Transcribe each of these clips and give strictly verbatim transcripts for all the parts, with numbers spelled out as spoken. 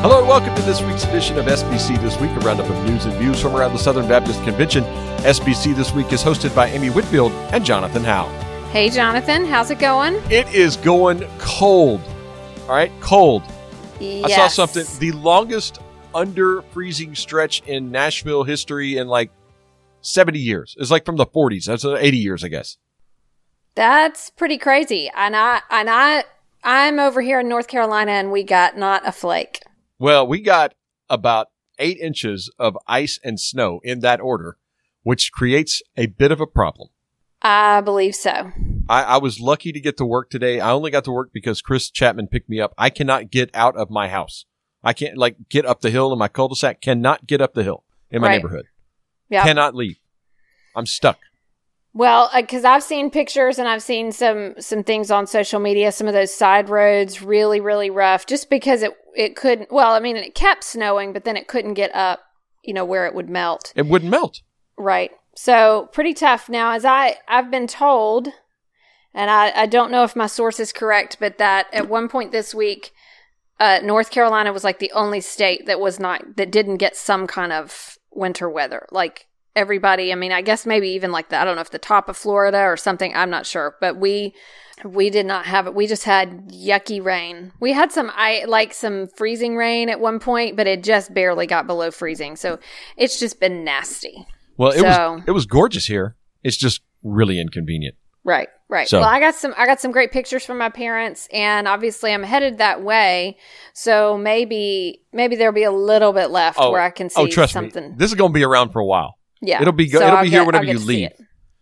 Hello and welcome to this week's edition of S B C This Week, a roundup of news and views from around the Southern Baptist Convention. S B C This Week is hosted by Amy Whitfield and Jonathan Howe. Hey, Jonathan. How's it going? It is going cold. All right, cold. Yes. I saw something, the longest under freezing stretch in Nashville history in like seventy years. It's like from the forties. That's eighty years, I guess. That's pretty crazy. And I, and I, I'm over here in North Carolina and we got not a flake. Well, we got about eight inches of ice and snow in that order, which creates a bit of a problem. I believe so. I, I was lucky to get to work today. I only got to work because Chris Chapman picked me up. I cannot get out of my house. I can't like get up the hill in my cul-de-sac. Cannot get up the hill in my right. neighborhood. Yep. Cannot leave. I'm stuck. Well, because I've seen pictures and I've seen some some things on social media, some of those side roads, really, really rough, just because it, it couldn't, well, I mean, it kept snowing, but then it couldn't get up, you know, where it would melt. It wouldn't melt. Right. So pretty tough. Now, as I, I've been told, and I, I don't know if my source is correct, but that at one point this week, uh, North Carolina was like the only state that was not, that didn't get some kind of winter weather, like everybody, I mean, I guess maybe even like the, I don't know if the top of Florida or something, I'm not sure, but we, we did not have it. We just had yucky rain. We had some, I like some freezing rain at one point, but it just barely got below freezing. So it's just been nasty. Well, it so, was, it was gorgeous here. It's just really inconvenient. Right. Right. So. Well, I got some, I got some great pictures from my parents and obviously I'm headed that way. So maybe, maybe there'll be a little bit left oh, where I can see oh, trust something. Me. This is going to be around for a while. Yeah, it'll be go- so it'll be get, here whenever you leave.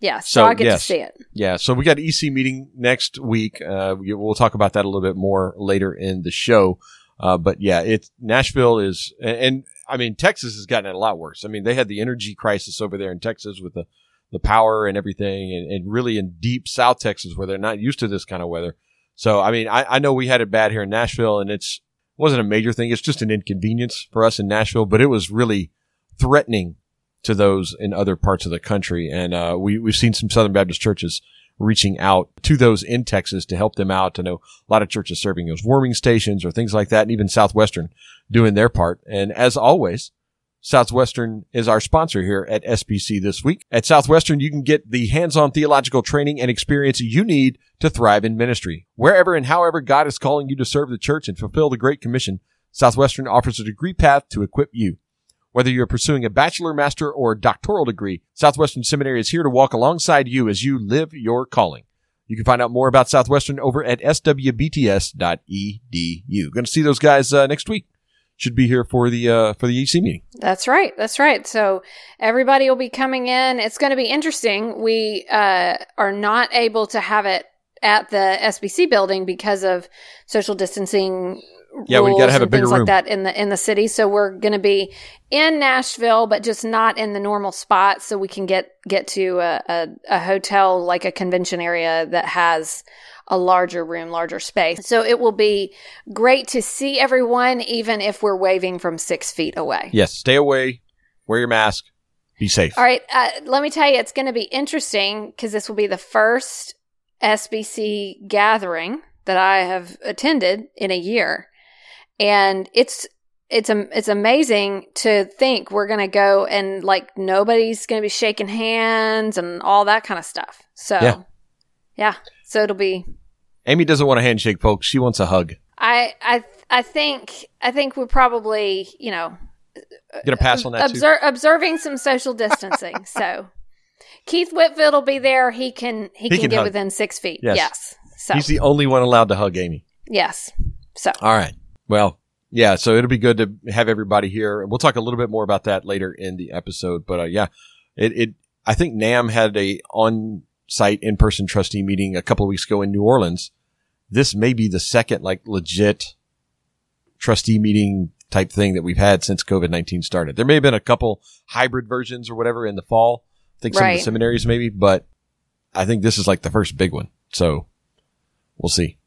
Yeah, so, so I get yes. to see it. Yeah, so we got an E C meeting next week. Uh, we, we'll talk about that a little bit more later in the show. Uh, but yeah, it's Nashville is, and, and I mean Texas has gotten it a lot worse. I mean they had the energy crisis over there in Texas with the, the power and everything, and, and really in deep South Texas where they're not used to this kind of weather. So I mean I, I know we had it bad here in Nashville, and it's it wasn't a major thing. It's just an inconvenience for us in Nashville, but it was really threatening to those in other parts of the country. And uh, we, we've seen some Southern Baptist churches reaching out to those in Texas to help them out. I know a lot of churches serving as warming stations or things like that, and even Southwestern doing their part. And as always, Southwestern is our sponsor here at S B C This Week. At Southwestern, you can get the hands-on theological training and experience you need to thrive in ministry. Wherever and however God is calling you to serve the church and fulfill the Great Commission, Southwestern offers a degree path to equip you. Whether you're pursuing a bachelor, master, or doctoral degree, Southwestern Seminary is here to walk alongside you as you live your calling. You can find out more about Southwestern over at S W B T S dot E D U. Going to see those guys uh, next week. Should be here for the uh, for the E C meeting. That's right. That's right. So everybody will be coming in. It's going to be interesting. We uh, are not able to have it at the S B C building because of social distancing. Yeah, we got to have a bigger room like that in the in the city. So we're going to be in Nashville, but just not in the normal spot. So we can get get to a, a, a hotel, like a convention area that has a larger room, larger space. So it will be great to see everyone, even if we're waving from six feet away. Yes, stay away, wear your mask, be safe. All right, uh, let me tell you, it's going to be interesting because this will be the first S B C gathering that I have attended in a year. And it's it's um, it's amazing to think we're going to go and like nobody's going to be shaking hands and all that kind of stuff. So, yeah. yeah. So it'll be. Amy doesn't want a handshake, folks. She wants a hug. I I I think I think we're probably, you know, going to pass on that obser- too. Observing some social distancing. So Keith Whitfield will be there. He can he, he can, can get hug. Within six feet. Yes. yes. So he's the only one allowed to hug Amy. Yes. So. All right. Well, yeah, so it'll be good to have everybody here. We'll talk a little bit more about that later in the episode. But, uh, yeah, it, it I think NAMM had a on-site, in-person trustee meeting a couple of weeks ago in New Orleans. This may be the second, like, legit trustee meeting type thing that we've had since COVID nineteen started. There may have been a couple hybrid versions or whatever in the fall. I think some right. of the seminaries maybe, but I think this is, like, the first big one. So we'll see.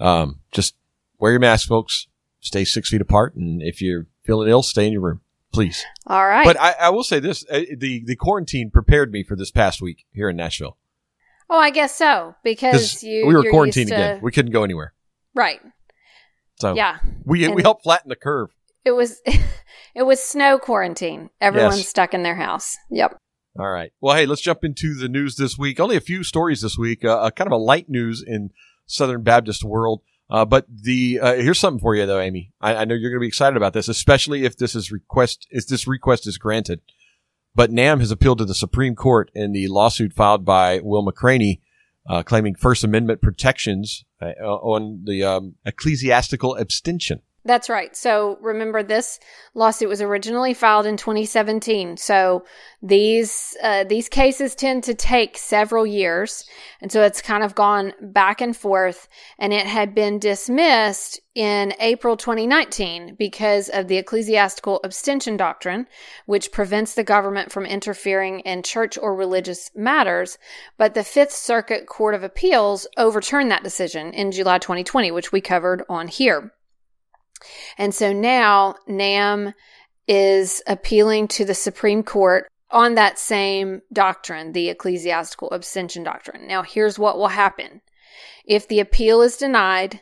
Um, just wear your mask, folks. Stay six feet apart, and if you're feeling ill, stay in your room, please. All right. But I, I will say this: the the quarantine prepared me for this past week here in Nashville. Oh, I guess so because you we were quarantined to... again. We couldn't go anywhere. Right. So yeah, we and we helped flatten the curve. It was it was snow quarantine. Everyone's yes. stuck in their house. Yep. All right. Well, hey, let's jump into the news this week. Only a few stories this week. Uh, kind of a light news in Southern Baptist world. Uh, but the uh, here's something for you though, Amy. I, I know you're going to be excited about this, especially if this is request if this request is granted. But NAMM has appealed to the Supreme Court in the lawsuit filed by Will McCraney, uh, claiming First Amendment protections uh, on the um, ecclesiastical abstention. That's right. So remember, this lawsuit was originally filed in twenty seventeen. So these uh, these cases tend to take several years. And so it's kind of gone back and forth. And it had been dismissed in April twenty nineteen because of the ecclesiastical abstention doctrine, which prevents the government from interfering in church or religious matters. But the Fifth Circuit Court of Appeals overturned that decision in July twenty twenty, which we covered on here. And so now NAMM is appealing to the Supreme Court on that same doctrine, the ecclesiastical abstention doctrine. Now, here's what will happen. If the appeal is denied,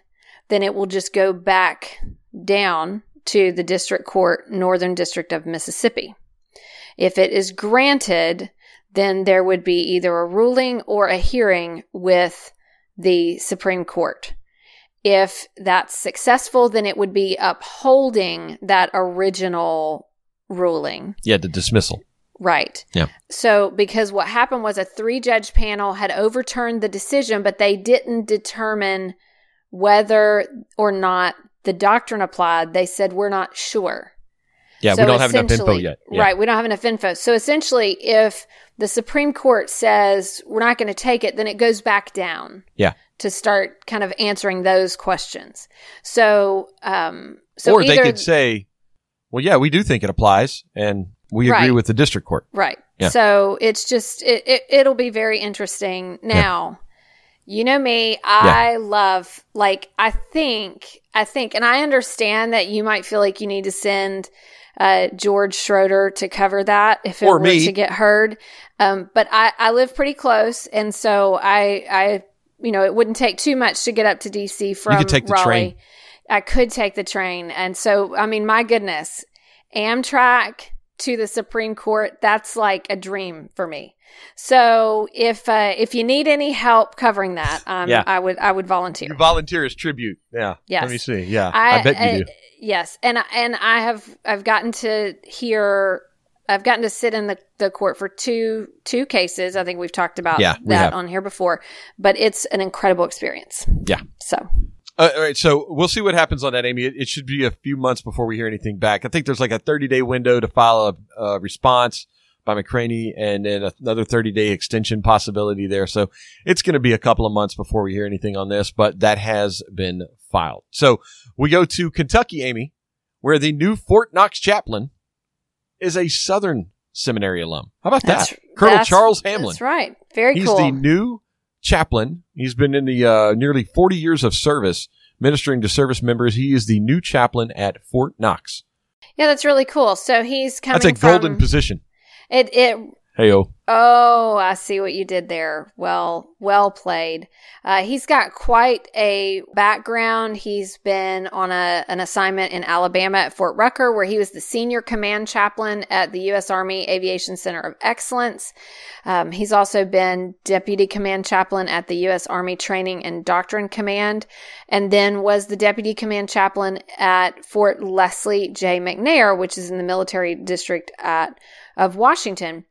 then it will just go back down to the district court, Northern District of Mississippi. If it is granted, then there would be either a ruling or a hearing with the Supreme Court. If that's successful, then it would be upholding that original ruling. Yeah, the dismissal. Right. Yeah. So, because what happened was a three-judge panel had overturned the decision, but they didn't determine whether or not the doctrine applied. They said, we're not sure. Yeah, so we don't have enough info yet. Yeah. Right, we don't have enough info. So, essentially, if the Supreme Court says, we're not going to take it, then it goes back down. Yeah. To start kind of answering those questions. So, um, so or they could say, well, yeah, we do think it applies and we agree right. with the district court. Right. Yeah. So it's just, it, it, it'll be very interesting. Now, yeah. you know me, I yeah. love, like, I think, I think, and I understand that you might feel like you need to send uh, George Schroeder to cover that if it or were me. to get heard. Um, but I, I live pretty close. And so I, I, you know, it wouldn't take too much to get up to D C from Raleigh. You could take the train. I could take the train. And so, I mean, my goodness, Amtrak to the Supreme Court, that's like a dream for me. So if uh, if you need any help covering that, um, yeah. I would I would volunteer. You volunteer as tribute. Yeah. Yes. Let me see. Yeah. I, I bet you I, do. Yes. And, and I have I've gotten to hear... I've gotten to sit in the, the court for two two cases. I think we've talked about yeah, we that have. on here before, but it's an incredible experience. Yeah. So. Uh, all right. So we'll see what happens on that, Amy. It, it should be a few months before we hear anything back. I think there's like a thirty-day window to file a uh, response by McCraney and then another thirty-day extension possibility there. So it's going to be a couple of months before we hear anything on this, but that has been filed. So we go to Kentucky, Amy, where the new Fort Knox chaplain is a Southern Seminary alum. How about that? That's, Colonel that's, Charles Hamlin. That's right. Very He's cool. He's the new chaplain. He's been in the uh, nearly forty years of service, ministering to service members. He is the new chaplain at Fort Knox. Yeah, that's really cool. So he's coming That's a from, golden position. It it. Hey-o. Oh, I see what you did there. Well, well played. Uh, he's got quite a background. He's been on a an assignment in Alabama at Fort Rucker, where he was the senior command chaplain at the U S Army Aviation Center of Excellence. Um, he's also been deputy command chaplain at the U S Army Training and Doctrine Command, and then was the deputy command chaplain at Fort Leslie J. McNair, which is in the military district at of Washington.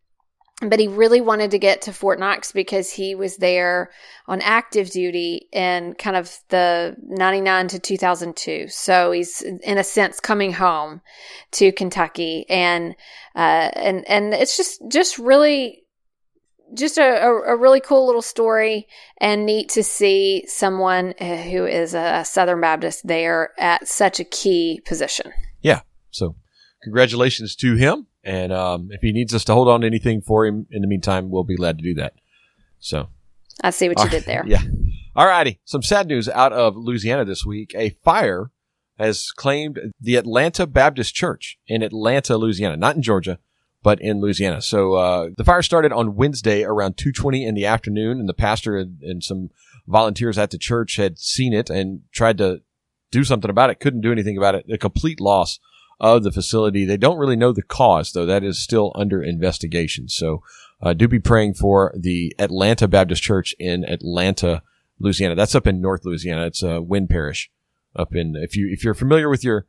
But he really wanted to get to Fort Knox because he was there on active duty in kind of the ninety-nine to two thousand two. So he's, in a sense, coming home to Kentucky. And uh, and and it's just, just really, just a, a really cool little story, and neat to see someone who is a Southern Baptist there at such a key position. Yeah. So congratulations to him. And um, if he needs us to hold on to anything for him in the meantime, we'll be glad to do that. So, I see what you did there. Yeah. All righty. Some sad news out of Louisiana this week. A fire has claimed the Atlanta Baptist Church in Atlanta, Louisiana. Not in Georgia, but in Louisiana. So, uh, the fire started on Wednesday around two twenty in the afternoon, and the pastor and, and some volunteers at the church had seen it and tried to do something about it, couldn't do anything about it, a complete loss of the facility. They don't really know the cause, though. That is still under investigation. So uh, do be praying for the Atlanta Baptist Church in Atlanta, Louisiana. That's up in North Louisiana. It's uh, Wynn Parish up in, if, you, if you're familiar with your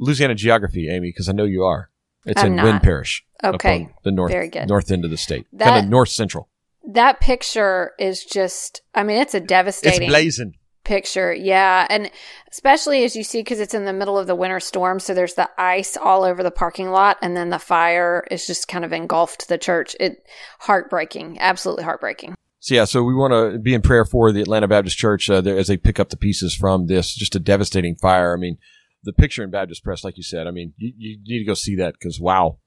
Louisiana geography, Amy, because I know you are. It's I'm in not. Wynn Parish. Okay. Up on the north, Very good. north end of the state. Kind of north central. That picture is just, I mean, it's a devastating. It's blazing. Picture. Yeah. And especially as you see, because it's in the middle of the winter storm. So there's the ice all over the parking lot. And then the fire is just kind of engulfed the church. It heartbreaking. Absolutely heartbreaking. So, yeah. So we want to be in prayer for the Atlanta Baptist Church uh, there, as they pick up the pieces from this, just a devastating fire. I mean, the picture in Baptist Press, like you said, I mean, you, you need to go see that because, wow,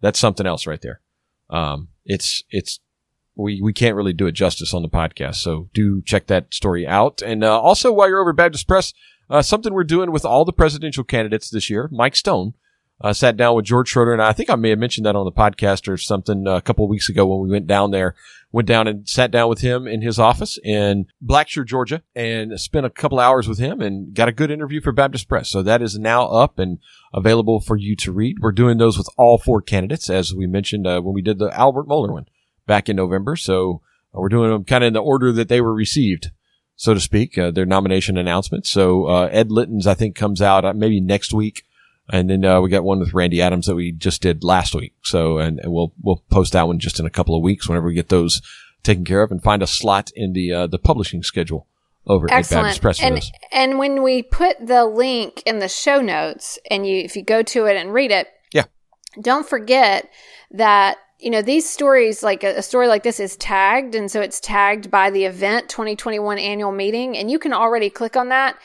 that's something else right there. Um, it's, it's, We we can't really do it justice on the podcast, so do check that story out. And uh, also, while you're over at Baptist Press, uh, something we're doing with all the presidential candidates this year. Mike Stone uh, sat down with George Schroeder, and I, I think I may have mentioned that on the podcast or something uh, a couple of weeks ago when we went down there. Went down and sat down with him in his office in Blackshear, Georgia, and spent a couple hours with him and got a good interview for Baptist Press. So that is now up and available for you to read. We're doing those with all four candidates, as we mentioned uh, when we did the Albert Mohler one back in November. So uh, we're doing them kind of in the order that they were received, so to speak, uh, their nomination announcement. So uh, Ed Litton's, I think, comes out uh, maybe next week. And then uh, we got one with Randy Adams that we just did last week. So and, and we'll we'll post that one just in a couple of weeks whenever we get those taken care of and find a slot in the uh, the publishing schedule over Excellent. at Baptist Press. And, and when we put the link in the show notes, and you if you go to it and read it, yeah, don't forget that you know, these stories, like a story like this is tagged. And so it's tagged by the event twenty twenty-one annual meeting. And you can already click on that.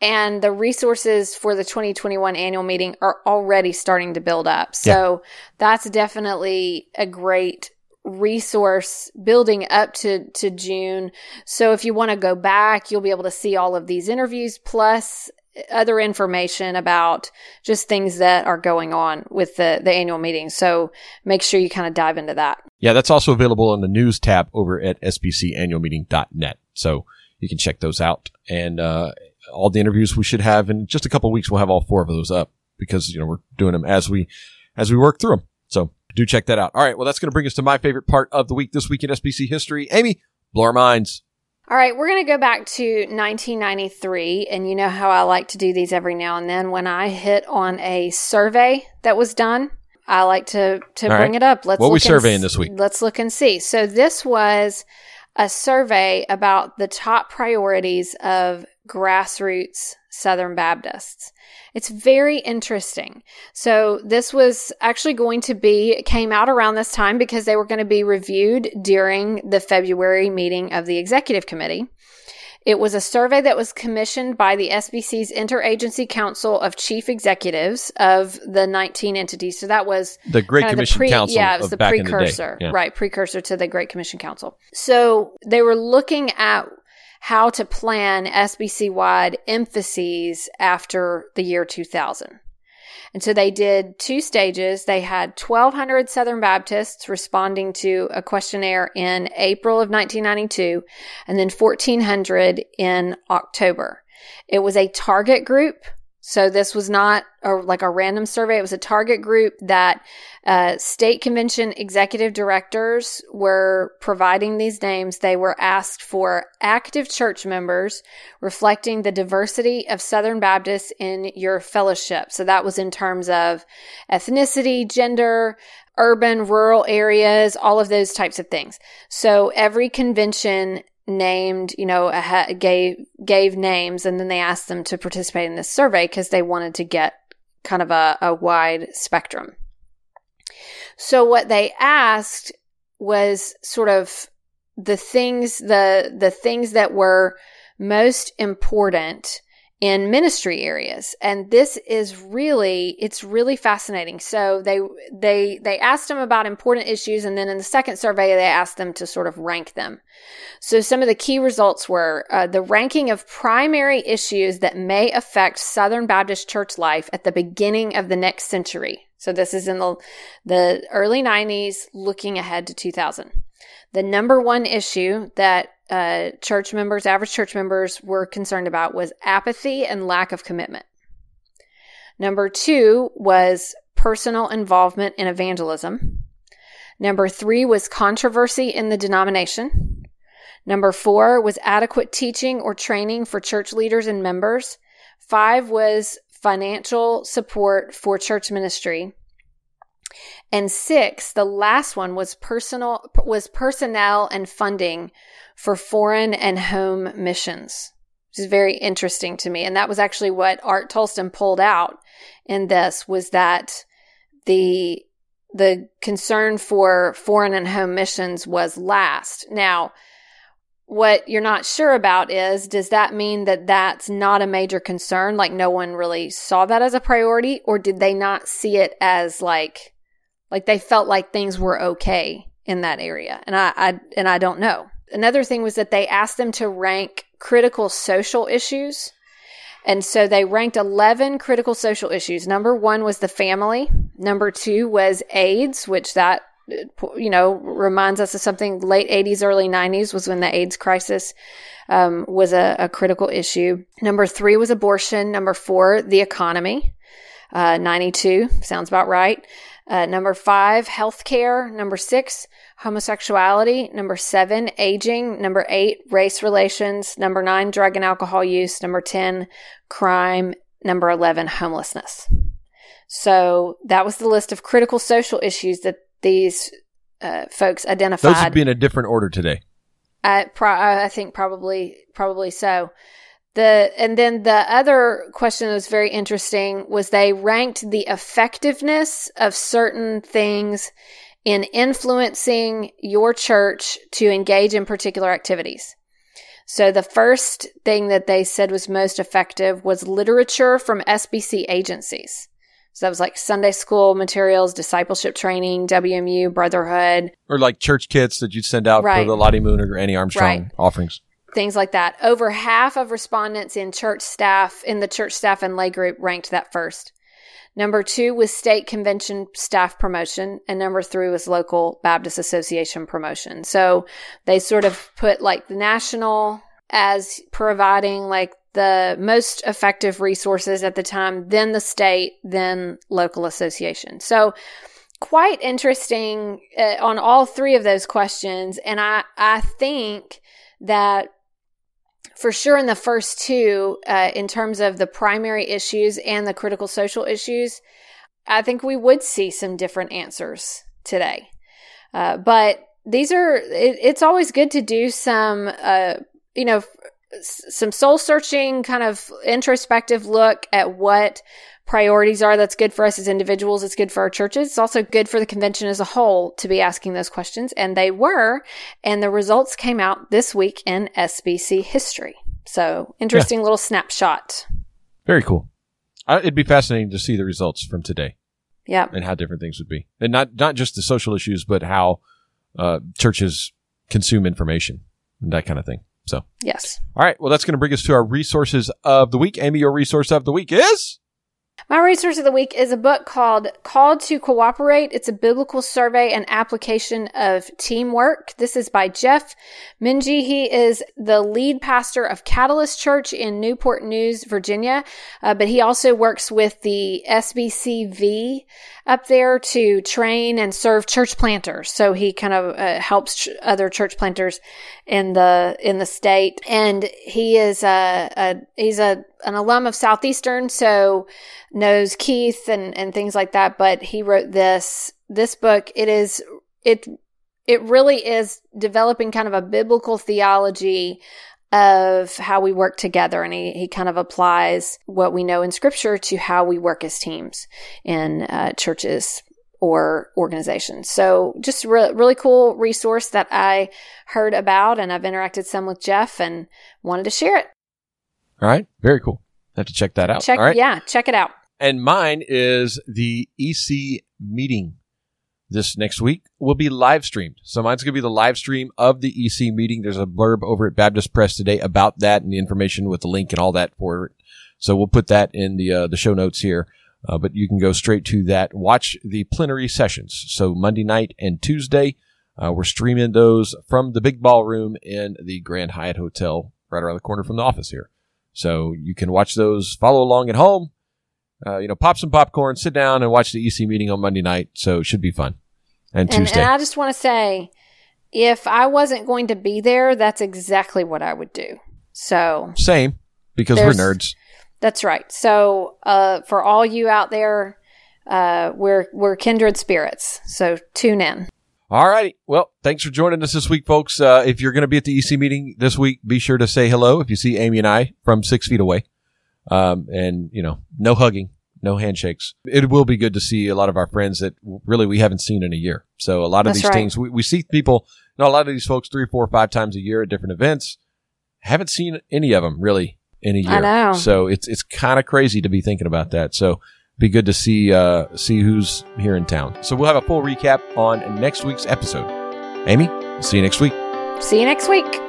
And the resources for the twenty twenty-one annual meeting are already starting to build up. So yeah. That's definitely a great resource building up to, to June. So if you want to go back, you'll be able to see all of these interviews plus other information about just things that are going on with the, the annual meeting. So make sure you kind of dive into that. Yeah, that's also available on the news tab over at S B C annual meeting dot net. So you can check those out. And uh, all the interviews we should have in just a couple of weeks, we'll have all four of those up because, you know, we're doing them as we as we work through them. So do check that out. All right, well, that's going to bring us to my favorite part of the week, This Week in S B C History. Amy, blow our minds. All right, we're going to go back to nineteen ninety-three, and you know how I like to do these every now and then. When I hit on a survey that was done, I like to, to bring right. it up. Let's what look are we surveying and, this week? Let's look and see. So this was a survey about the top priorities of grassroots Southern Baptists. It's very interesting. So this was actually going to be, it came out around this time because they were going to be reviewed during the February meeting of the Executive Committee. It was a survey that was commissioned by the S B C's Interagency Council of Chief Executives of the nineteen entities. So that was the Great kind of Commission the pre- Council. Yeah, it was the precursor, the yeah. right? Precursor to the Great Commission Council. So they were looking at how to plan S B C-wide emphases after the year two thousand. And so they did two stages. They had twelve hundred Southern Baptists responding to a questionnaire in April of nineteen ninety-two, and then fourteen hundred in October. It was a target group. So this was not a, like a random survey. It was a target group that uh, state convention executive directors were providing these names. They were asked for active church members reflecting the diversity of Southern Baptists in your fellowship. So that was in terms of ethnicity, gender, urban, rural areas, all of those types of things. So every convention named, you know, a, gave gave names, and then they asked them to participate in this survey because they wanted to get kind of a, a wide spectrum. So what they asked was sort of the things the the things that were most important in ministry areas, and this is really it's really fascinating. So they they they asked them about important issues, and then in the second survey they asked them to sort of rank them. So some of the key results were uh, the ranking of primary issues that may affect Southern Baptist church life at the beginning of the next century. So this is in the the early nineties, looking ahead to two thousand. The number one issue that uh, church members, average church members were concerned about was apathy and lack of commitment. Number two was personal involvement in evangelism. Number three was controversy in the denomination. Number four was adequate teaching or training for church leaders and members. Five was financial support for church ministry. And six, the last one was personal, was personnel and funding for foreign and home missions, which is very interesting to me. And that was actually what Art Tolston pulled out in this, was that the, the concern for foreign and home missions was last. Now, what you're not sure about is, does that mean that that's not a major concern? Like no one really saw that as a priority, or did they not see it as like, Like they felt like things were okay in that area. And I, I and I don't know. Another thing was that they asked them to rank critical social issues. And so they ranked eleven critical social issues. Number one was the family. Number two was AIDS, which that, you know, reminds us of something late eighties, early nineties was when the AIDS crisis um, was a, a critical issue. Number three was abortion. Number four, the economy. Uh, ninety-two sounds about right. Uh, number five, healthcare. Number six, homosexuality. Number seven, aging. Number eight, race relations. Number nine, drug and alcohol use. Number ten, crime. Number eleven, homelessness. So that was the list of critical social issues that these uh, folks identified. Those would be in a different order today. I, pro- I think probably, probably so. The, and then the other question that was very interesting was they ranked the effectiveness of certain things in influencing your church to engage in particular activities. So the first thing that they said was most effective was literature from S B C agencies. So that was like Sunday school materials, discipleship training, W M U, brotherhood. Or like church kits that you'd send out, right, for the Lottie Moon or Annie Armstrong, right, offerings. Things like that. Over half of respondents in church staff, in the church staff and lay group, ranked that first. Number two was state convention staff promotion, and number three was local Baptist Association promotion. So they sort of put like the national as providing like the most effective resources at the time, then the state, then local association. So quite interesting uh, on all three of those questions, and I I think that for sure in the first two, uh, in terms of the primary issues and the critical social issues, I think we would see some different answers today. Uh, but these are, it, it's always good to do some, uh, you know, some soul searching kind of introspective look at what priorities are. That's good for us as individuals. It's good for our churches. It's also good for the convention as a whole to be asking those questions. And they were, and the results came out this week in S B C history. So interesting, yeah, little snapshot. Very cool. I, it'd be fascinating to see the results from today. Yeah. And how different things would be. And not, not just the social issues, but how uh, churches consume information and that kind of thing. So, yes. All right. Well, that's going to bring us to our resources of the week. Amy, your resource of the week is? My resource of the week is a book called Called to Cooperate. It's a biblical survey and application of teamwork. This is by Jeff Minji. He is the lead pastor of Catalyst Church in Newport News, Virginia, uh, but he also works with the S B C V up there to train and serve church planters. So he kind of uh, helps ch- other church planters in the in the state, and he is a, a he's a an alum of Southeastern, so knows Keith and, and things like that. But he wrote this, this book. It is, it, it really is developing kind of a biblical theology of how we work together. And he, he kind of applies what we know in scripture to how we work as teams in uh, churches or organizations. So just re- really cool resource that I heard about, and I've interacted some with Jeff and wanted to share it. All right. Very cool. Have to check that out. Check, all right. Yeah, check it out. And mine is the E C meeting. This next week will be live streamed. So mine's going to be the live stream of the E C meeting. There's a blurb over at Baptist Press today about that and the information with the link and all that for it. So we'll put that in the uh, the show notes here. Uh, but you can go straight to that. Watch the plenary sessions. So Monday night and Tuesday Uh, we're streaming those from the big ballroom in the Grand Hyatt Hotel right around the corner from the office here. So you can watch those, follow along at home, uh, you know, pop some popcorn, sit down and watch the E C meeting on Monday night. So it should be fun. And, and Tuesday. And I just want to say, if I wasn't going to be there, that's exactly what I would do. So same, because we're nerds. That's right. So uh, for all you out there, uh, we're we're kindred spirits. So tune in. All righty. Well, thanks for joining us this week, folks. Uh, if you're going to be at the E C meeting this week, be sure to say hello if you see Amy and I from six feet away. Um, and, you know, no hugging, no handshakes. It will be good to see a lot of our friends that really we haven't seen in a year. So a lot of That's these right. things, we, we see people, you know, a lot of these folks three, four, five times a year at different events. Haven't seen any of them really in a year. I know. So it's, it's kind of crazy to be thinking about that. So be good to see uh, see who's here in town. So we'll have a full recap on next week's episode. Amy, see you next week. See you next week.